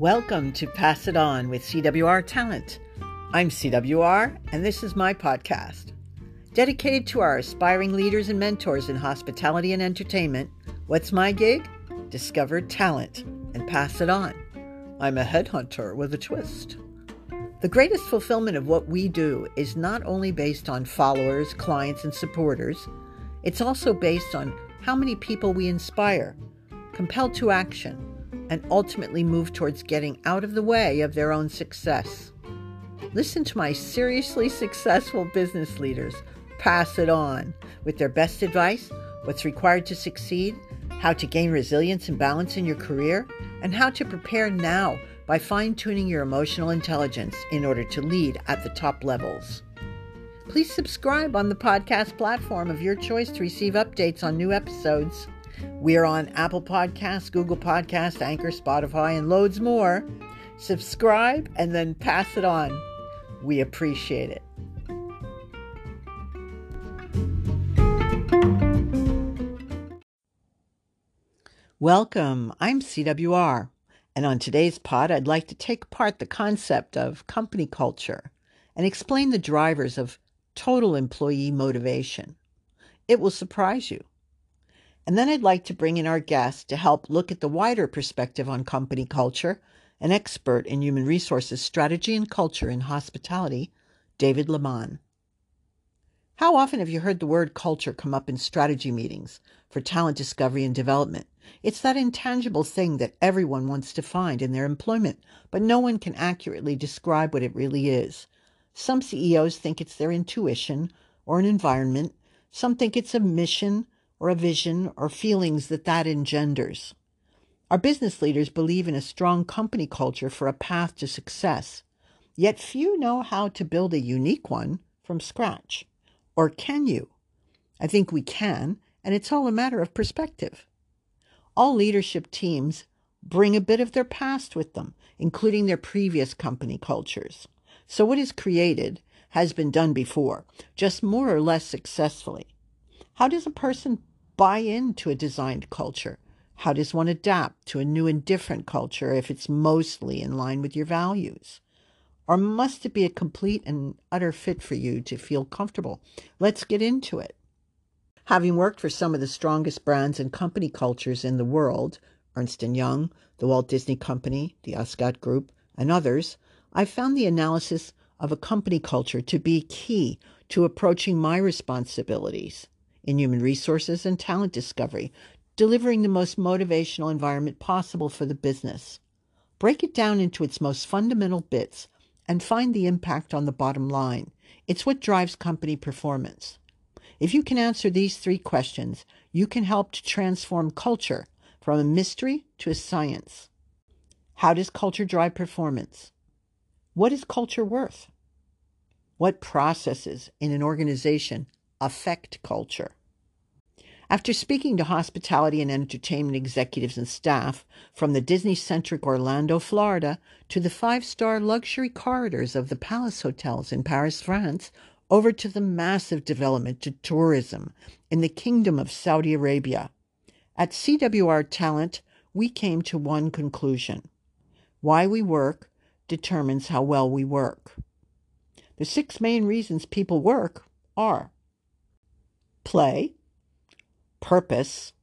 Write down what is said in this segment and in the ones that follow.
Welcome to Pass It On with CWR Talent. I'm CWR, and this is my podcast. Dedicated to our aspiring leaders and mentors in hospitality and entertainment, what's my gig? Discover talent and pass it on. I'm a headhunter with a twist. The greatest fulfillment of what we do is not only based on followers, clients, and supporters, it's also based on how many people we inspire, compel to action, and ultimately move towards getting out of the way of their own success. Listen to my seriously successful business leaders pass it on with their best advice, what's required to succeed, how to gain resilience and balance in your career, and how to prepare now by fine-tuning your emotional intelligence in order to lead at the top levels. Please subscribe on the podcast platform of your choice to receive updates on new episodes. We're on Apple Podcasts, Google Podcasts, Anchor, Spotify, and loads more. Subscribe and then pass it on. We appreciate it. Welcome. I'm CWR, and on today's pod, I'd like to take apart the concept of company culture and explain the drivers of total employee motivation. It will surprise you. And then I'd like to bring in our guest to help look at the wider perspective on company culture, an expert in human resources strategy and culture in hospitality, David Laman. How often have you heard the word culture come up in strategy meetings for talent discovery and development? It's that intangible thing that everyone wants to find in their employment, but no one can accurately describe what it really is. Some CEOs think it's their intuition or an environment. Some think it's a mission or a vision or feelings that engenders. Our business leaders believe in a strong company culture for a path to success, yet few know how to build a unique one from scratch. Or can you? I think we can, and it's all a matter of perspective. All leadership teams bring a bit of their past with them, including their previous company cultures. So what is created has been done before, just more or less successfully. How does a person buy into a designed culture? How does one adapt to a new and different culture if it's mostly in line with your values? Or must it be a complete and utter fit for you to feel comfortable? Let's get into it. Having worked for some of the strongest brands and company cultures in the world, Ernst & Young, the Walt Disney Company, the Ascot Group, and others, I found the analysis of a company culture to be key to approaching my responsibilities in human resources and talent discovery, delivering the most motivational environment possible for the business. Break it down into its most fundamental bits and find the impact on the bottom line. It's what drives company performance. If you can answer these three questions, you can help to transform culture from a mystery to a science. How does culture drive performance? What is culture worth? What processes in an organization affect culture? After speaking to hospitality and entertainment executives and staff from the Disney-centric Orlando, Florida, to the five-star luxury corridors of the Palace Hotels in Paris, France, over to the massive development to tourism in the Kingdom of Saudi Arabia, at CWR Talent, we came to one conclusion. Why we work determines how well we work. The six main reasons people work are play, purpose,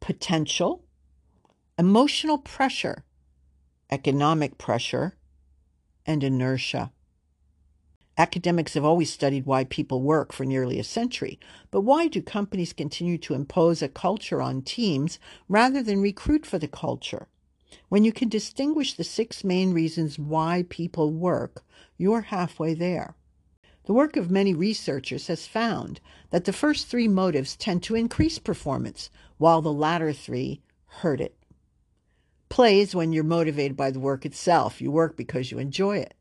potential, emotional pressure, economic pressure, and inertia. Academics have always studied why people work for nearly a century, but why do companies continue to impose a culture on teams rather than recruit for the culture? When you can distinguish the six main reasons why people work, you're halfway there. The work of many researchers has found that the first three motives tend to increase performance, while the latter three hurt it. Play is when you're motivated by the work itself. You work because you enjoy it.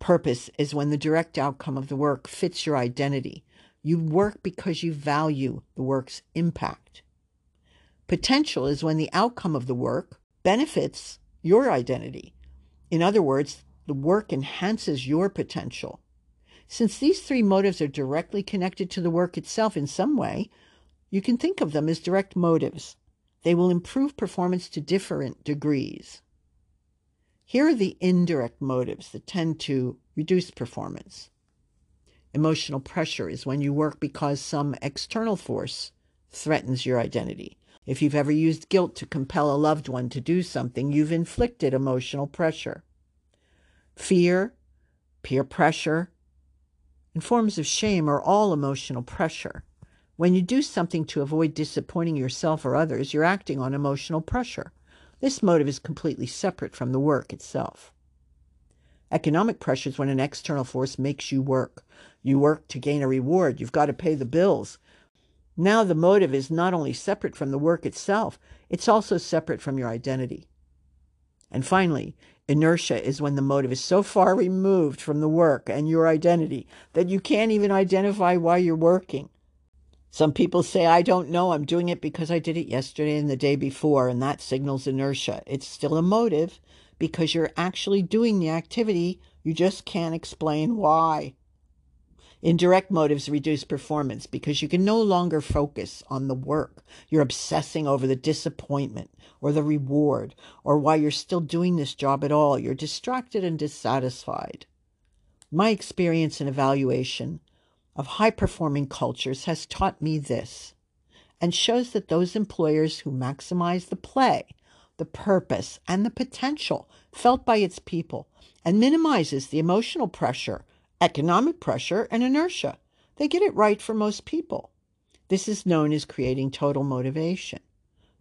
Purpose is when the direct outcome of the work fits your identity. You work because you value the work's impact. Potential is when the outcome of the work benefits your identity. In other words, the work enhances your potential. Since these three motives are directly connected to the work itself in some way, you can think of them as direct motives. They will improve performance to different degrees. Here are the indirect motives that tend to reduce performance. Emotional pressure is when you work because some external force threatens your identity. If you've ever used guilt to compel a loved one to do something, you've inflicted emotional pressure. Fear, peer pressure, and forms of shame are all emotional pressure. When you do something to avoid disappointing yourself or others, you're acting on emotional pressure. This motive is completely separate from the work itself. Economic pressure is when an external force makes you work. You work to gain a reward. You've got to pay the bills. Now the motive is not only separate from the work itself, it's also separate from your identity. And finally, inertia is when the motive is so far removed from the work and your identity that you can't even identify why you're working. Some people say, I don't know, I'm doing it because I did it yesterday and the day before, and that signals inertia. It's still a motive because you're actually doing the activity, you just can't explain why. Indirect motives reduce performance because you can no longer focus on the work. You're obsessing over the disappointment or the reward or why you're still doing this job at all. You're distracted and dissatisfied. My experience and evaluation of high-performing cultures has taught me this and shows that those employers who maximize the play, the purpose, and the potential felt by its people and minimizes the emotional pressure, economic pressure, and inertia. They get it right for most people. This is known as creating total motivation.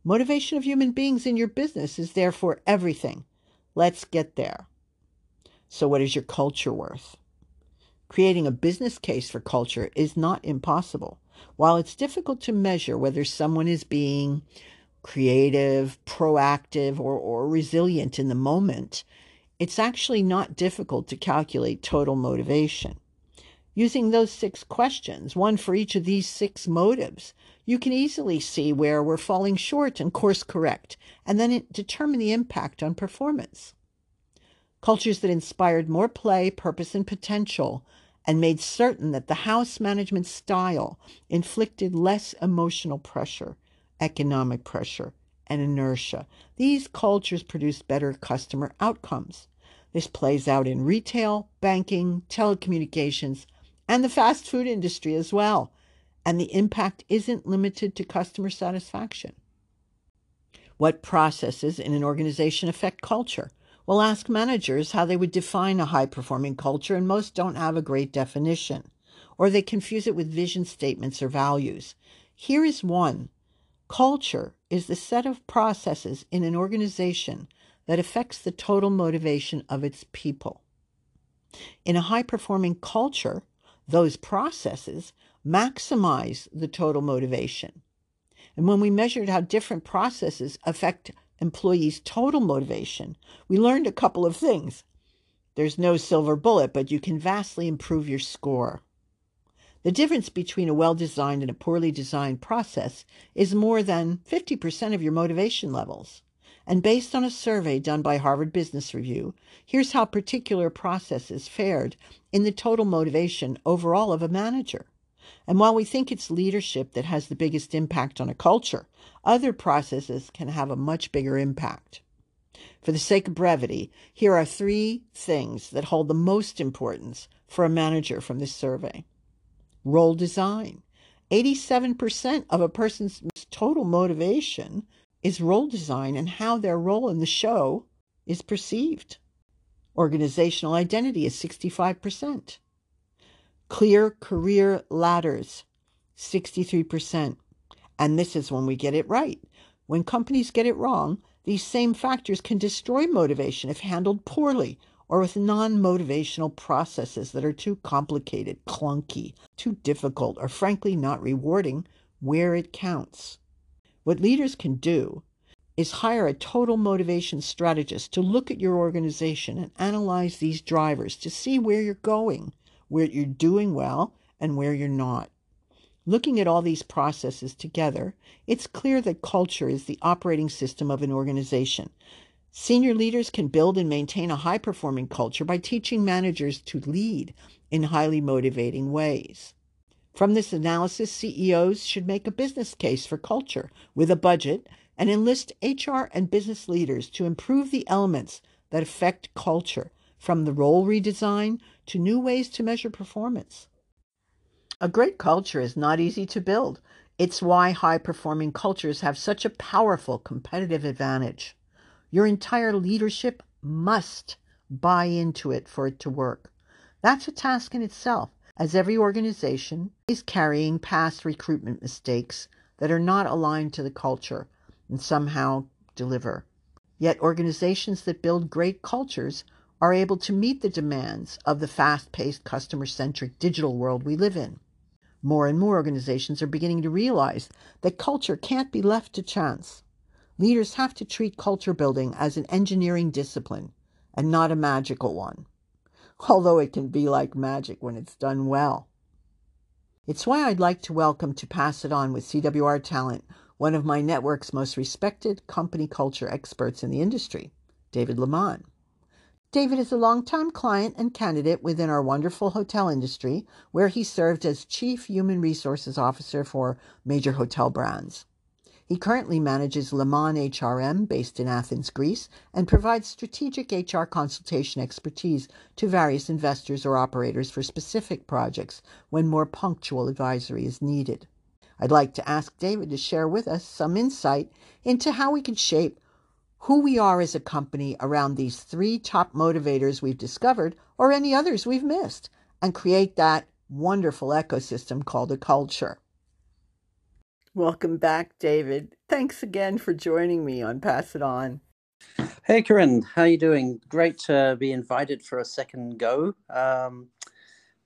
Motivation of human beings in your business is therefore everything. Let's get there. So what is your culture worth? Creating a business case for culture is not impossible. While it's difficult to measure whether someone is being creative, proactive, or resilient in the moment, it's actually not difficult to calculate total motivation. Using those 6 questions, one for each of these 6 motives, you can easily see where we're falling short and course correct, and then determine the impact on performance. Cultures that inspired more play, purpose, and potential, and made certain that the house management style inflicted less emotional pressure, economic pressure, and inertia. These cultures produce better customer outcomes. This plays out in retail, banking, telecommunications, and the fast food industry as well. And the impact isn't limited to customer satisfaction. What processes in an organization affect culture? Well, ask managers how they would define a high-performing culture, and most don't have a great definition, or they confuse it with vision statements or values. Here is one. Culture is the set of processes in an organization that affects the total motivation of its people. In a high-performing culture, those processes maximize the total motivation. And when we measured how different processes affect employees' total motivation, we learned a couple of things. There's no silver bullet, but you can vastly improve your score. The difference between a well-designed and a poorly designed process is more than 50% of your motivation levels. And based on a survey done by Harvard Business Review, here's how particular processes fared in the total motivation overall of a manager. And while we think it's leadership that has the biggest impact on a culture, other processes can have a much bigger impact. For the sake of brevity, here are 3 things that hold the most importance for a manager from this survey. Role design. 87% of a person's total motivation is role design and how their role in the show is perceived. Organizational identity is 65%. Clear career ladders, 63%. And this is when we get it right. When companies get it wrong, these same factors can destroy motivation if handled poorly, or with non-motivational processes that are too complicated, clunky, too difficult, or frankly not rewarding where it counts. What leaders can do is hire a total motivation strategist to look at your organization and analyze these drivers to see where you're going, where you're doing well, and where you're not. Looking at all these processes together, it's clear that culture is the operating system of an organization. Senior leaders can build and maintain a high-performing culture by teaching managers to lead in highly motivating ways. From this analysis, CEOs should make a business case for culture with a budget and enlist HR and business leaders to improve the elements that affect culture, from the role redesign to new ways to measure performance. A great culture is not easy to build. It's why high-performing cultures have such a powerful competitive advantage. Your entire leadership must buy into it for it to work. That's a task in itself, as every organization is carrying past recruitment mistakes that are not aligned to the culture and somehow deliver. Yet organizations that build great cultures are able to meet the demands of the fast-paced, customer-centric digital world we live in. More and more organizations are beginning to realize that culture can't be left to chance. Leaders have to treat culture building as an engineering discipline and not a magical one, although it can be like magic when it's done well. It's why I'd like to welcome to Pass It On with CWR Talent, one of my network's most respected company culture experts in the industry, David Laman. David is a longtime client and candidate within our wonderful hotel industry, where he served as Chief Human Resources Officer for major hotel brands. He currently manages Laman HRM, based in Athens, Greece, and provides strategic HR consultation expertise to various investors or operators for specific projects when more punctual advisory is needed. I'd like to ask David to share with us some insight into how we can shape who we are as a company around these three top motivators we've discovered, or any others we've missed, and create that wonderful ecosystem called a culture. Welcome back, David. Thanks again for joining me on Pass It On. Hey, Corinne. How are you doing? Great to be invited for a second go.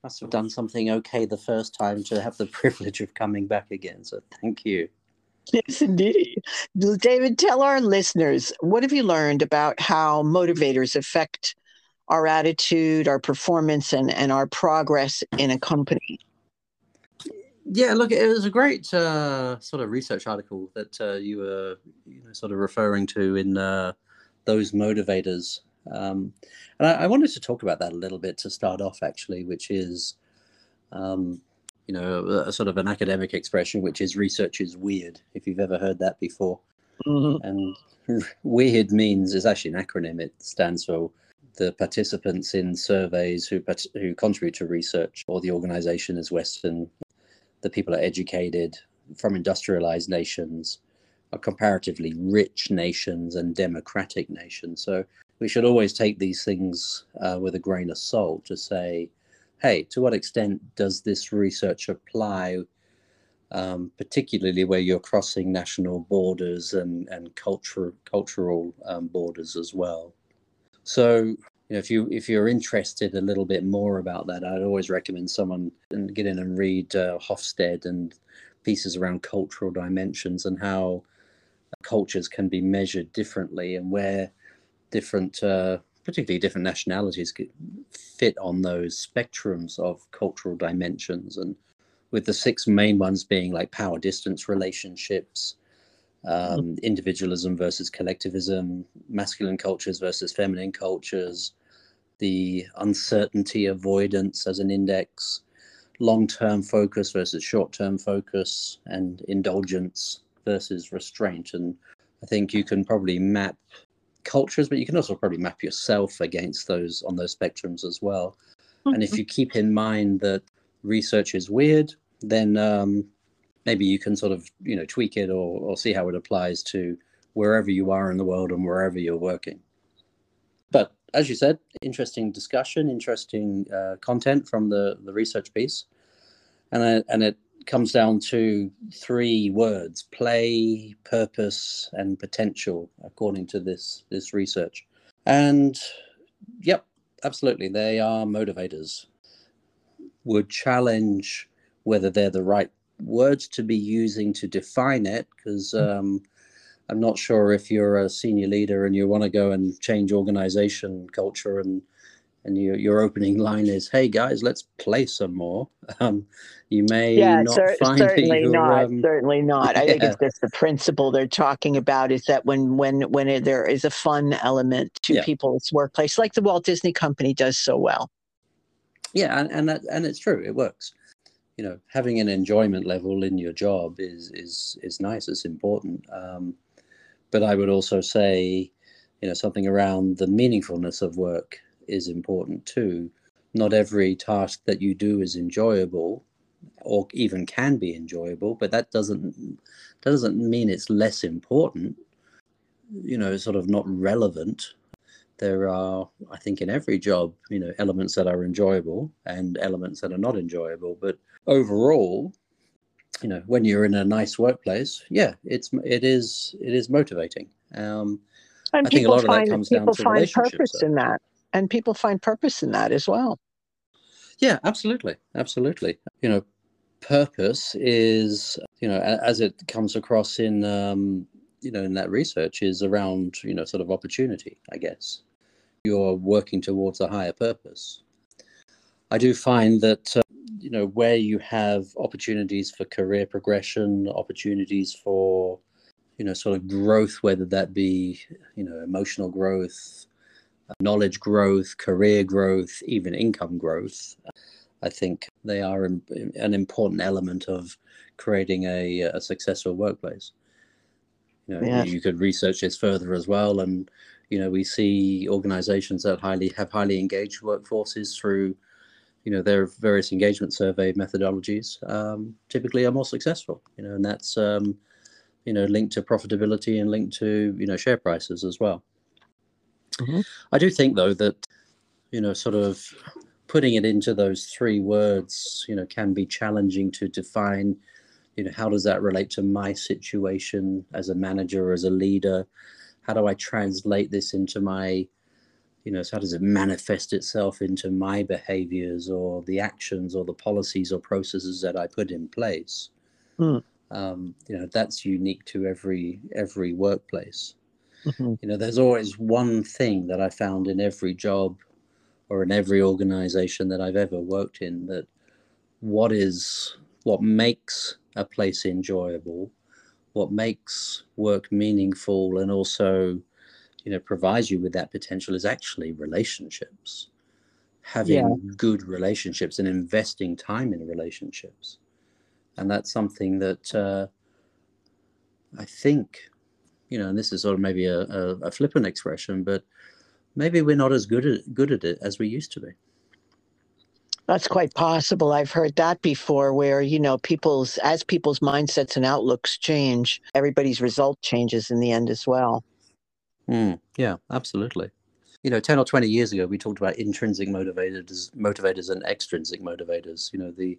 Must have done something okay the first time to have the privilege of coming back again, so thank you. Yes, indeed. David, tell our listeners, what have you learned about how motivators affect our attitude, our performance, and our progress in a company? Yeah, look, it was a great sort of research article that you were sort of referring to in those motivators. And I wanted to talk about that a little bit to start off, actually, which is, a sort of an academic expression, which is research is weird, if you've ever heard that before. Mm-hmm. And weird means, is actually an acronym. It stands for the participants in surveys who contribute to research, or the organization is Western. The people are educated from industrialized nations, are comparatively rich nations, and democratic nations. So we should always take these things with a grain of salt to say, hey, to what extent does this research apply, particularly where you're crossing national borders and cultural borders as well? So if you're interested a little bit more about that, I'd always recommend someone get in and read Hofstede and pieces around cultural dimensions and how cultures can be measured differently and where different particularly different nationalities could fit on those spectrums of cultural dimensions, and with the six main ones being like power distance relationships, individualism versus collectivism, masculine cultures versus feminine cultures, the uncertainty avoidance as an index, long-term focus versus short-term focus, and indulgence versus restraint. And I think you can probably map cultures, but you can also probably map yourself against those on those spectrums as well. Mm-hmm. And if you keep in mind that research is weird, then maybe you can sort of tweak it or see how it applies to wherever you are in the world and wherever you're working. But as you said, interesting discussion, interesting content from the research piece, and it comes down to three words: play, purpose, and potential, according to this research. And yep, absolutely, they are motivators. Would challenge whether they're the right words to be using to define it, because I'm not sure if you're a senior leader and you want to go and change organization culture and your opening line is, "Hey guys, let's play some more." You may certainly not. I think it's just the principle they're talking about is that when there is a fun element to people's workplace, like the Walt Disney Company does so well. Yeah, and it's true. It works. Having an enjoyment level in your job is nice. It's important. But I would also say something around the meaningfulness of work is important too. Not every task that you do is enjoyable or even can be enjoyable, but that doesn't mean it's less important, it's sort of not relevant. There are, I think, in every job, elements that are enjoyable and elements that are not enjoyable. But overall, when you're in a nice workplace, yeah, it is motivating. And I think a lot of that comes down to relationships. People find purpose in that as well. Yeah, absolutely. Absolutely. Purpose is, as it comes across in, in that research, is around, sort of opportunity, I guess. You're working towards a higher purpose. I do find that, where you have opportunities for career progression, opportunities for, sort of growth, whether that be, emotional growth, knowledge growth, career growth, even income growth, I think they are an important element of creating a successful workplace. Yeah. You could research this further as well. And, we see organizations that have highly engaged workforces through, their various engagement survey methodologies, typically are more successful, and that's, linked to profitability and linked to, share prices as well. Mm-hmm. I do think, though, that, sort of putting it into those three words, can be challenging to define. How does that relate to my situation as a manager, as a leader? How do I translate this into my, so how does it manifest itself into my behaviors or the actions or the policies or processes that I put in place? Mm. That's unique to every workplace. Mm-hmm. There's always one thing that I found in every job or in every organization that I've ever worked in, that what makes a place enjoyable, what makes work meaningful, and also, provides you with that potential, is actually relationships. Having good relationships and investing time in relationships. And that's something that I think, and this is sort of maybe a flippant expression, but maybe we're not as good at it as we used to be. That's quite possible. I've heard that before, where, people's mindsets and outlooks change, everybody's result changes in the end as well. Mm, yeah, absolutely. 10 or 20 years ago, we talked about intrinsic motivators and extrinsic motivators, the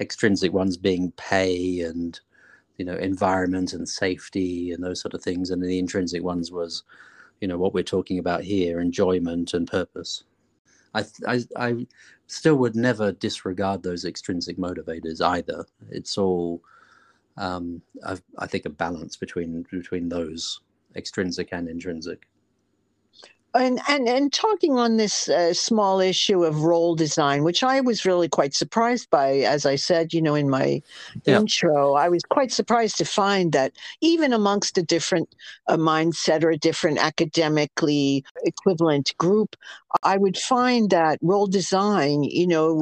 extrinsic ones being pay and, environment and safety and those sort of things. And the intrinsic ones was, what we're talking about here, enjoyment and purpose. I still would never disregard those extrinsic motivators either. It's all, I think, a balance between those, extrinsic and intrinsic. And talking on this small issue of role design, which I was really quite surprised by, as I said, in my intro, I was quite surprised to find that even amongst a different mindset or a different academically equivalent group, I would find that role design,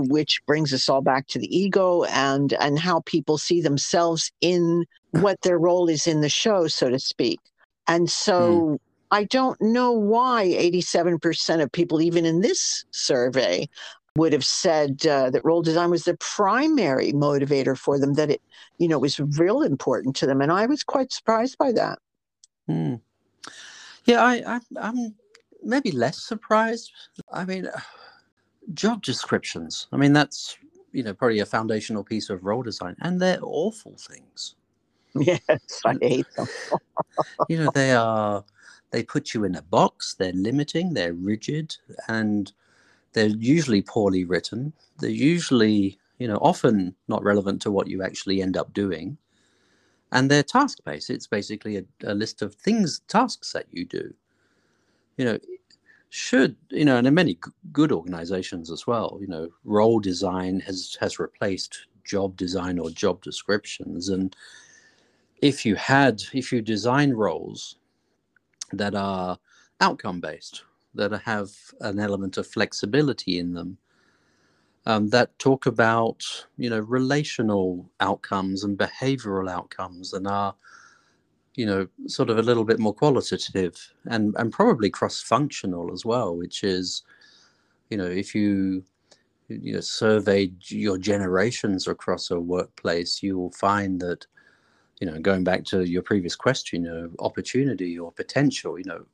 which brings us all back to the ego and how people see themselves in what their role is in the show, so to speak. And so... Mm. I don't know why 87% of people, even in this survey, would have said that role design was the primary motivator for them, that it, was real important to them. And I was quite surprised by that. Mm. Yeah, I'm maybe less surprised. I mean, job descriptions. I mean, that's, probably a foundational piece of role design. And they're awful things. Yes, I hate them. They are... They put you in a box, they're limiting, they're rigid, and they're usually poorly written. They're usually, often not relevant to what you actually end up doing. And they're task-based. It's basically a list of things, tasks that you do. And in many good organizations as well, role design has replaced job design or job descriptions. And if you design roles that are outcome-based, that have an element of flexibility in them, that talk about, relational outcomes and behavioral outcomes and are you know, sort of a little bit more qualitative and probably cross-functional as well, which is, you know, if you, you know, surveyed your generations across a workplace, you will find that, you know, going back to your previous question, you know, opportunity or potential, you know,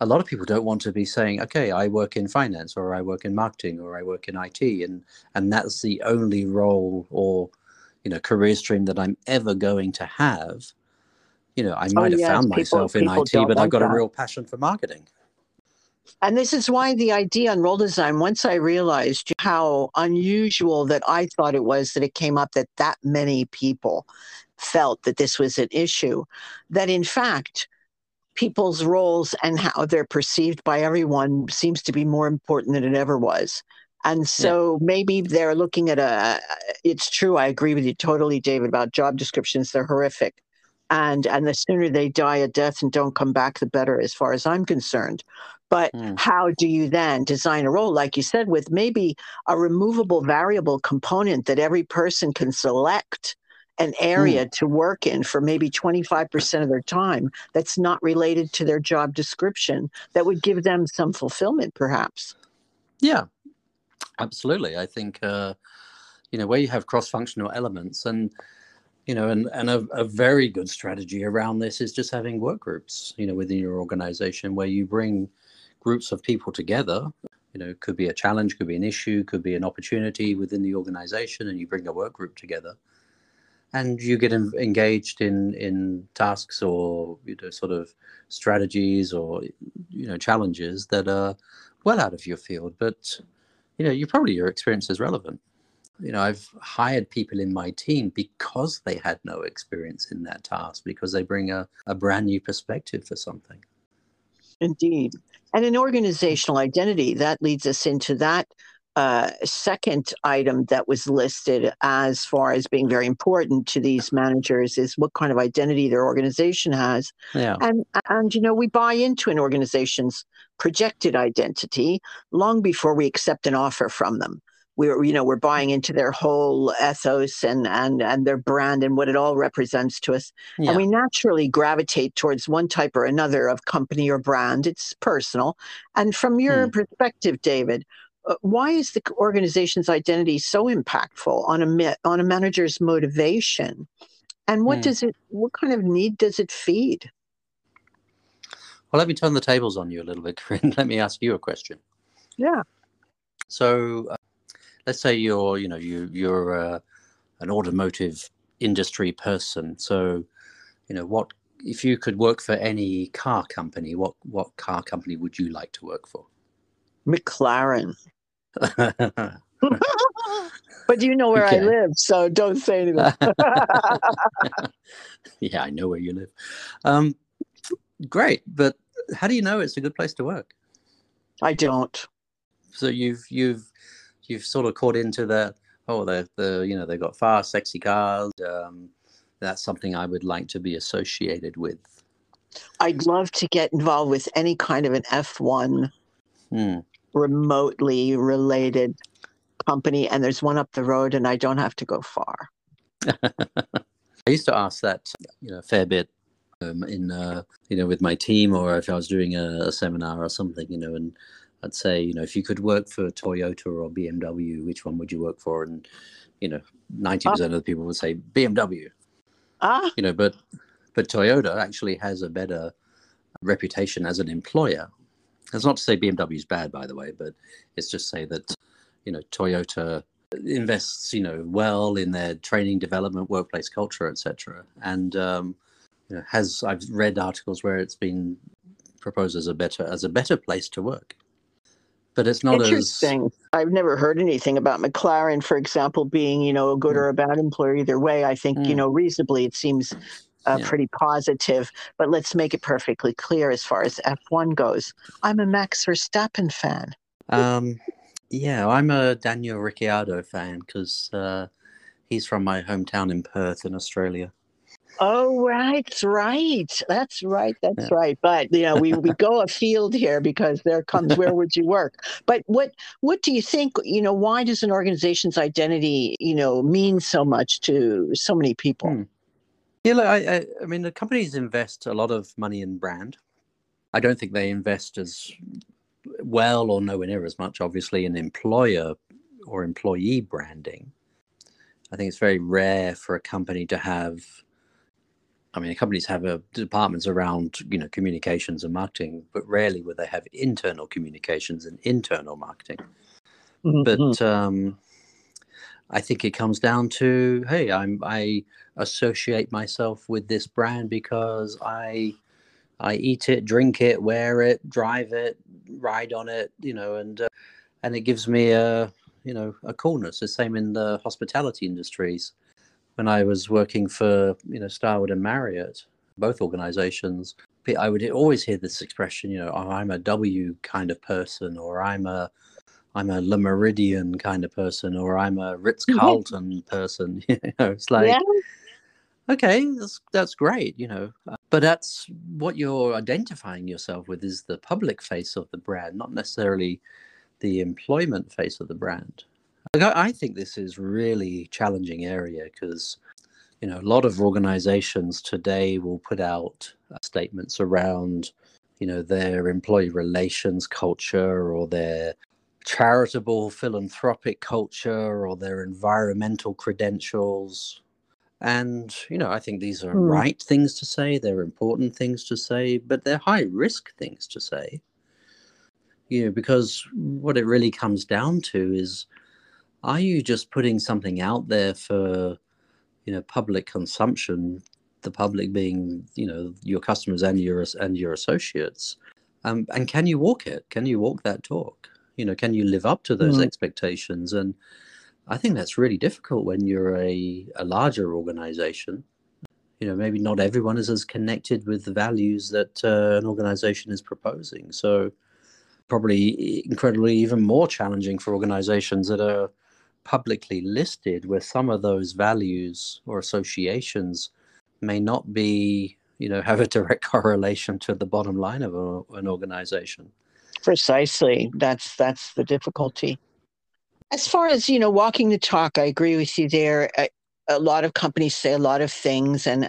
a lot of people don't want to be saying, okay, I work in finance, or I work in marketing, or I work in IT, and that's the only role or, you know, career stream that I'm ever going to have. You know, I might have found myself in IT, but I've got a real passion for marketing. And this is why the idea on role design, once I realized how unusual that I thought it was that it came up that that many people felt that this was an issue, that in fact, people's roles and how they're perceived by everyone seems to be more important than it ever was. And so maybe they're looking at it's true, I agree with you totally, David, about job descriptions. They're horrific. And the sooner they die a death and don't come back, the better, as far as I'm concerned. But how do you then design a role, like you said, with maybe a removable variable component that every person can select an area to work in for maybe 25% of their time that's not related to their job description, that would give them some fulfillment, perhaps? Yeah, absolutely. I think, you know, where you have cross-functional elements and, you know, and a very good strategy around this is just having work groups, you know, within your organization where you bring groups of people together. You know, could be a challenge, could be an issue, could be an opportunity within the organization, and you bring a work group together and you get engaged in tasks or, you know, sort of strategies or, you know, challenges that are well out of your field, but, you know, your experience is relevant. You know, I've hired people in my team because they had no experience in that task, because they bring a brand new perspective for something. Indeed. And in organizational identity, that leads us into that second item that was listed as far as being very important to these managers, is what kind of identity their organization has. Yeah. And, you know, we buy into an organization's projected identity long before we accept an offer from them. We're buying into their whole ethos and their brand and what it all represents to us. Yeah. And we naturally gravitate towards one type or another of company or brand. It's personal. And from your perspective, David, why is the organization's identity so impactful on a manager's motivation? And what kind of need does it feed? Well, let me turn the tables on you a little bit, Corinne. Let me ask you a question. Yeah. So, let's say you're an automotive industry person. So, you know, what if you could work for any car company? What car company would you like to work for? McLaren. But you know where I live, so don't say anything. Yeah, I know where you live. Great, but how do you know it's a good place to work? I don't. So you've sort of caught into that, oh, you know, they've got fast, sexy cars. That's something I would like to be associated with. I'd love to get involved with any kind of an F1 remotely related company. And there's one up the road and I don't have to go far. I used to ask that, you know, a fair bit you know, with my team, or if I was doing a seminar or something, you know, and I'd say, you know, if you could work for Toyota or BMW, which one would you work for? And, you know, 90% of the people would say BMW. You know, but Toyota actually has a better reputation as an employer. That's not to say BMW is bad, by the way, but it's just say that, you know, Toyota invests, you know, well in their training, development, workplace culture, etc. And you know, I've read articles where it's been proposed as a better place to work. But it's not interesting. I've never heard anything about McLaren, for example, being, you know, a good or a bad employer. Either way, I think, you know, reasonably, it seems pretty positive. But let's make it perfectly clear as far as F1 goes. I'm a Max Verstappen fan. Yeah, I'm a Daniel Ricciardo fan because he's from my hometown in Perth in Australia. Oh, right. But, you know, we go afield here because there comes where would you work? But what do you think, you know, why does an organization's identity, you know, mean so much to so many people? Yeah, look, I mean, the companies invest a lot of money in brand. I don't think they invest as well or nowhere near as much, obviously, in employer or employee branding. I think it's very rare for a company to have, I mean, companies have departments around, you know, communications and marketing, but rarely would they have internal communications and internal marketing. Mm-hmm. But I think it comes down to, hey, I associate myself with this brand because I eat it, drink it, wear it, drive it, ride on it, you know, and it gives me a, you know, a coolness. The same in the hospitality industries. When I was working for, you know, Starwood and Marriott, both organizations, I would always hear this expression, you know, oh, I'm a W kind of person, or I'm a Le Méridien kind of person, or I'm a Ritz-Carlton person. You know, it's like, yeah. Okay, that's great, you know. But that's what you're identifying yourself with, is the public face of the brand, not necessarily the employment face of the brand. Like, I think this is really challenging area because, you know, a lot of organizations today will put out statements around, you know, their employee relations culture or their charitable philanthropic culture or their environmental credentials. And, you know, I think these are right things to say. They're important things to say, but they're high risk things to say. You know, because what it really comes down to is, are you just putting something out there for, you know, public consumption, the public being, you know, your customers and your associates? And can you walk it? Can you walk that talk? You know, can you live up to those expectations? And I think that's really difficult when you're a larger organization. You know, maybe not everyone is as connected with the values that an organization is proposing. So probably incredibly even more challenging for organizations that are publicly listed, where some of those values or associations may not be, you know, have a direct correlation to the bottom line of an organization. Precisely. That's the difficulty. As far as, you know, walking the talk, I agree with you there. A lot of companies say a lot of things, and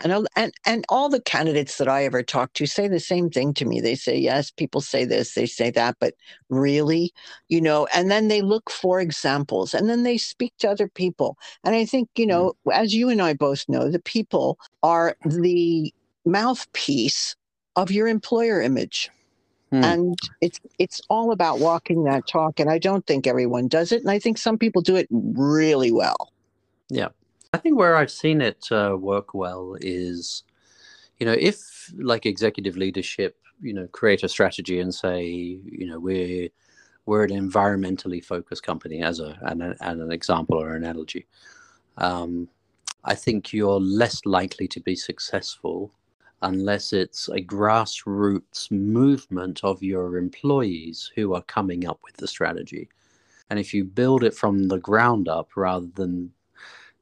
all the candidates that I ever talk to say the same thing to me. They say, yes, people say this, they say that, but really, you know, and then they look for examples and then they speak to other people. And I think, you know, as you and I both know, the people are the mouthpiece of your employer image. And it's all about walking that talk. And I don't think everyone does it. And I think some people do it really well. Yeah. I think where I've seen it work well is, you know, if like executive leadership, you know, create a strategy and say, you know, we're an environmentally focused company as an example or analogy. I think you're less likely to be successful unless it's a grassroots movement of your employees who are coming up with the strategy. And if you build it from the ground up rather than,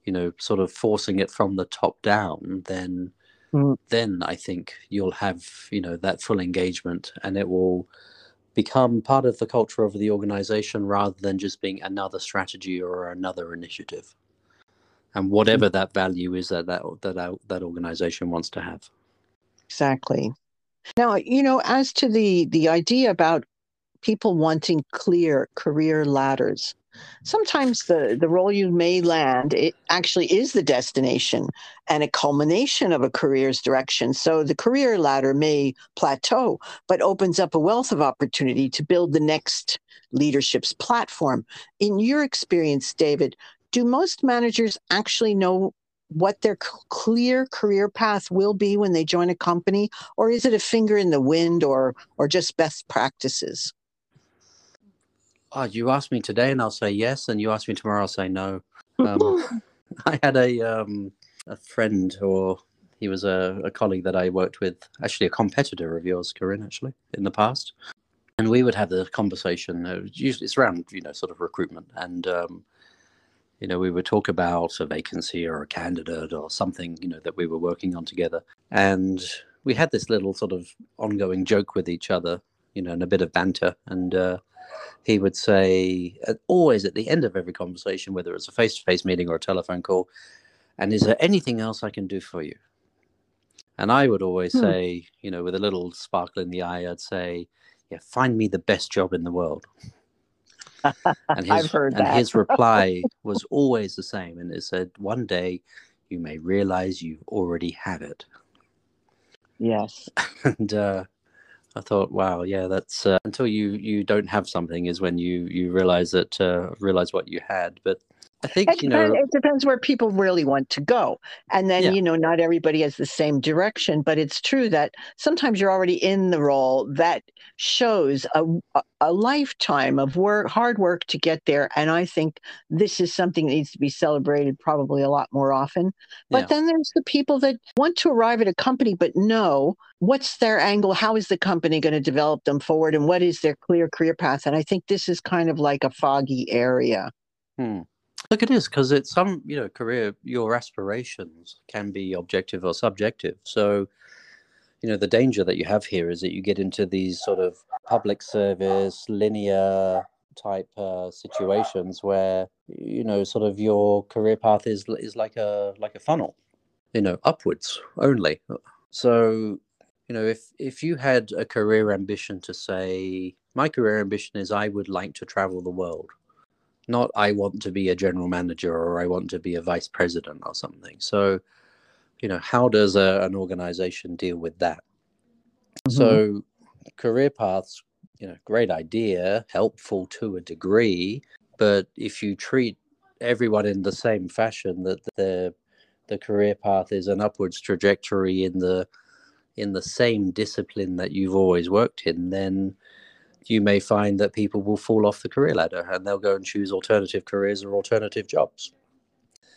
you know, sort of forcing it from the top down, then I think you'll have, you know, that full engagement, and it will become part of the culture of the organization rather than just being another strategy or another initiative. And whatever that value is that organization wants to have. Exactly. Now, you know, as to the idea about people wanting clear career ladders, sometimes the role you may land, it actually is the destination and a culmination of a career's direction. So the career ladder may plateau, but opens up a wealth of opportunity to build the next leadership's platform. In your experience, David, do most managers actually know what their clear career path will be when they join a company, or is it a finger in the wind or just best practices? You ask me today and I'll say yes, and you ask me tomorrow, I'll say no. I had a friend, or he was a colleague that I worked with, actually a competitor of yours, Corinne, actually, in the past. And we would have the conversation, usually it's around, you know, sort of recruitment, and you know, we would talk about a vacancy or a candidate or something, you know, that we were working on together. And we had this little sort of ongoing joke with each other, you know, and a bit of banter. And he would say, always at the end of every conversation, whether it's a face-to-face meeting or a telephone call, and is there anything else I can do for you? And I would always say, you know, with a little sparkle in the eye, I'd say, yeah, find me the best job in the world. And his, I've heard that. And his reply was always the same. And it said, one day you may realize you already have it. Yes. And I thought, wow, yeah, that's until you don't have something is when you realize that realize what you had. But I think, it depends, it depends where people really want to go. And then, you know, not everybody has the same direction, but it's true that sometimes you're already in the role that shows a lifetime of work, hard work to get there. And I think this is something that needs to be celebrated probably a lot more often. But then there's the people that want to arrive at a company, but know what's their angle, how is the company going to develop them forward, and what is their clear career path. And I think this is kind of like a foggy area. Look, it is, because it's some, you know, career, your aspirations can be objective or subjective. So, you know, the danger that you have here is that you get into these sort of public service, linear type situations where, you know, sort of your career path is like a funnel, you know, upwards only. So, you know, if you had a career ambition to say, my career ambition is I would like to travel the world. Not I want to be a general manager or I want to be a vice president or something. So, you know, how does an organization deal with that? So career paths, you know, great idea, helpful to a degree. But if you treat everyone in the same fashion, that the career path is an upwards trajectory in the same discipline that you've always worked in, then you may find that people will fall off the career ladder and they'll go and choose alternative careers or alternative jobs.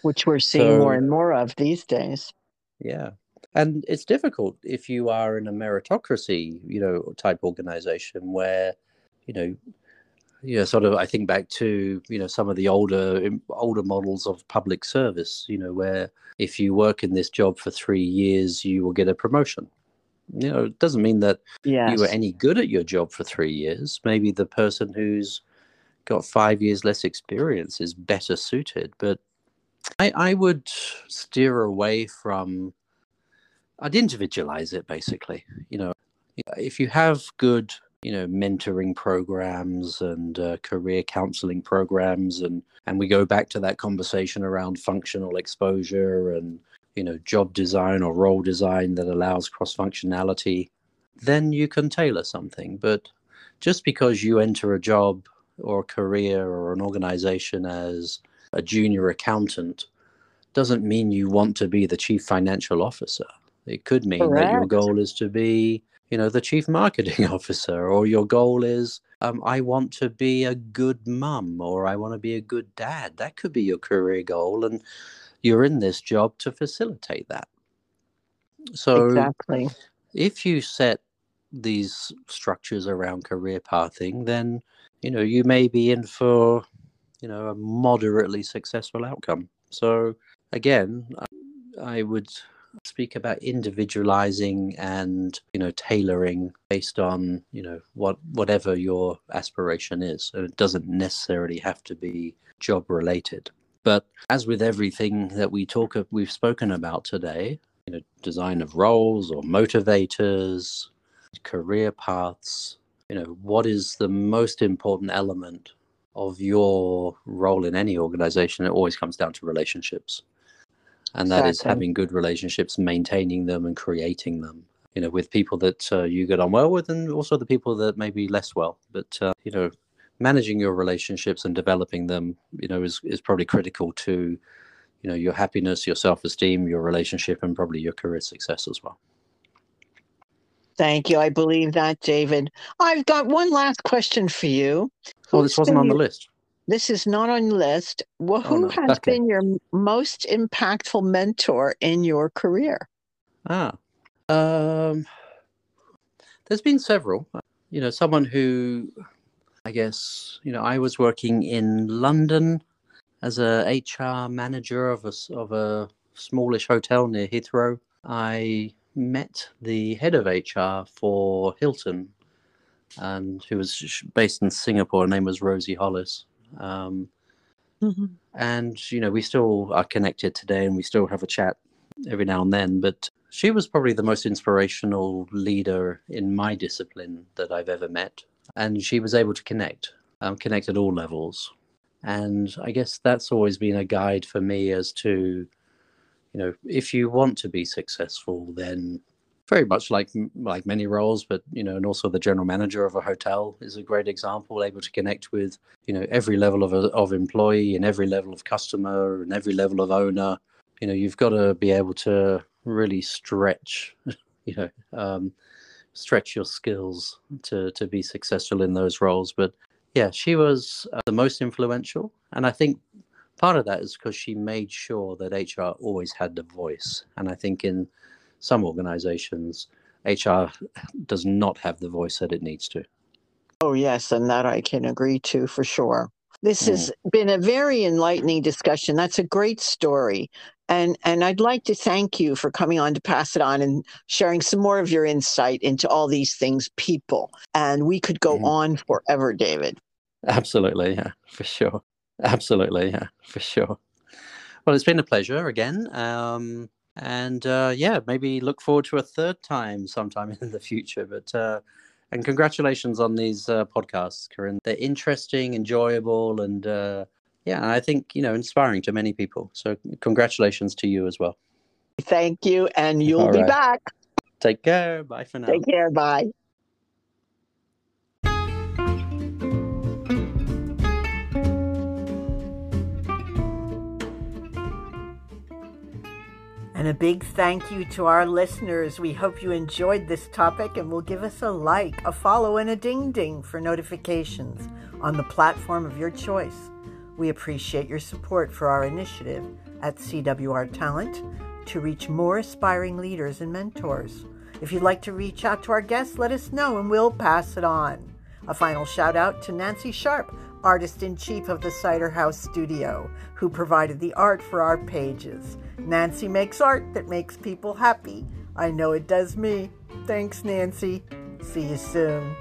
Which we're seeing more and more of these days. Yeah. And it's difficult if you are in a meritocracy, you know, type organization where, you know, sort of, I think back to, you know, some of the older models of public service, you know, where if you work in this job for 3 years, you will get a promotion. You know, it doesn't mean that you were any good at your job for 3 years. Maybe the person who's got 5 years less experience is better suited. But I would steer away from, I'd individualize it basically. You know, if you have good, you know, mentoring programs and career counseling programs, and we go back to that conversation around functional exposure and, you know, job design or role design that allows cross-functionality, then you can tailor something. But just because you enter a job or a career or an organization as a junior accountant doesn't mean you want to be the chief financial officer. It could mean that your goal is to be, you know, the chief marketing officer, or your goal is, I want to be a good mum, or I want to be a good dad. That could be your career goal. And you're in this job to facilitate that. So exactly. If you set these structures around career pathing, then, you know, you may be in for, you know, a moderately successful outcome. So again, I would speak about individualizing and, you know, tailoring based on, you know, whatever your aspiration is. So it doesn't necessarily have to be job related. But as with everything that we've spoken about today, you know, design of roles or motivators, career paths, you know, what is the most important element of your role in any organization? It always comes down to relationships. And that is having good relationships, maintaining them and creating them, you know, with people that you get on well with, and also the people that maybe less well. But, you know, managing your relationships and developing them, you know, is probably critical to, you know, your happiness, your self-esteem, your relationship, and probably your career success as well. Thank you. I believe that, David. I've got one last question for you. Well, this wasn't on the list. This is not on the list. Well, who has been your most impactful mentor in your career? There's been several. You know, someone who, I guess, you know, I was working in London as a HR manager of a smallish hotel near Heathrow. I met the head of HR for Hilton, and who was based in Singapore. Her name was Rosie Hollis. And, you know, we still are connected today and we still have a chat every now and then. But She was probably the most inspirational leader in my discipline that I've ever met. And she was able to connect at all levels. And I guess that's always been a guide for me as to, you know, if you want to be successful, then very much like many roles, but, you know, and also the general manager of a hotel is a great example, able to connect with, you know, every level of employee and every level of customer and every level of owner. You know, you've got to be able to really stretch, you know, stretch your skills to be successful in those roles. But yeah, she was the most influential. And I think part of that is because she made sure that HR always had the voice. And I think in some organizations, HR does not have the voice that it needs to. Oh, yes. And that I can agree to for sure. This has been a very enlightening discussion. That's a great story. And I'd like to thank you for coming on to Pass It On and sharing some more of your insight into all these things, people. And we could go on forever, David. Absolutely. Yeah, for sure. Absolutely. Yeah, for sure. Well, it's been a pleasure again. Maybe look forward to a third time sometime in the future. But and congratulations on these podcasts, Corinne. They're interesting, enjoyable, and I think, you know, inspiring to many people. So congratulations to you as well. Thank you. And you'll All be right. back. Take care. Bye for now. Take care. Bye. And a big thank you to our listeners. We hope you enjoyed this topic and will give us a like, a follow, and a ding-ding for notifications on the platform of your choice. We appreciate your support for our initiative at CWR Talent to reach more aspiring leaders and mentors. If you'd like to reach out to our guests, let us know and we'll pass it on. A final shout out to Nancy Sharp, Artist-in-Chief of the Cider House Studio, who provided the art for our pages. Nancy makes art that makes people happy. I know it does me. Thanks, Nancy. See you soon.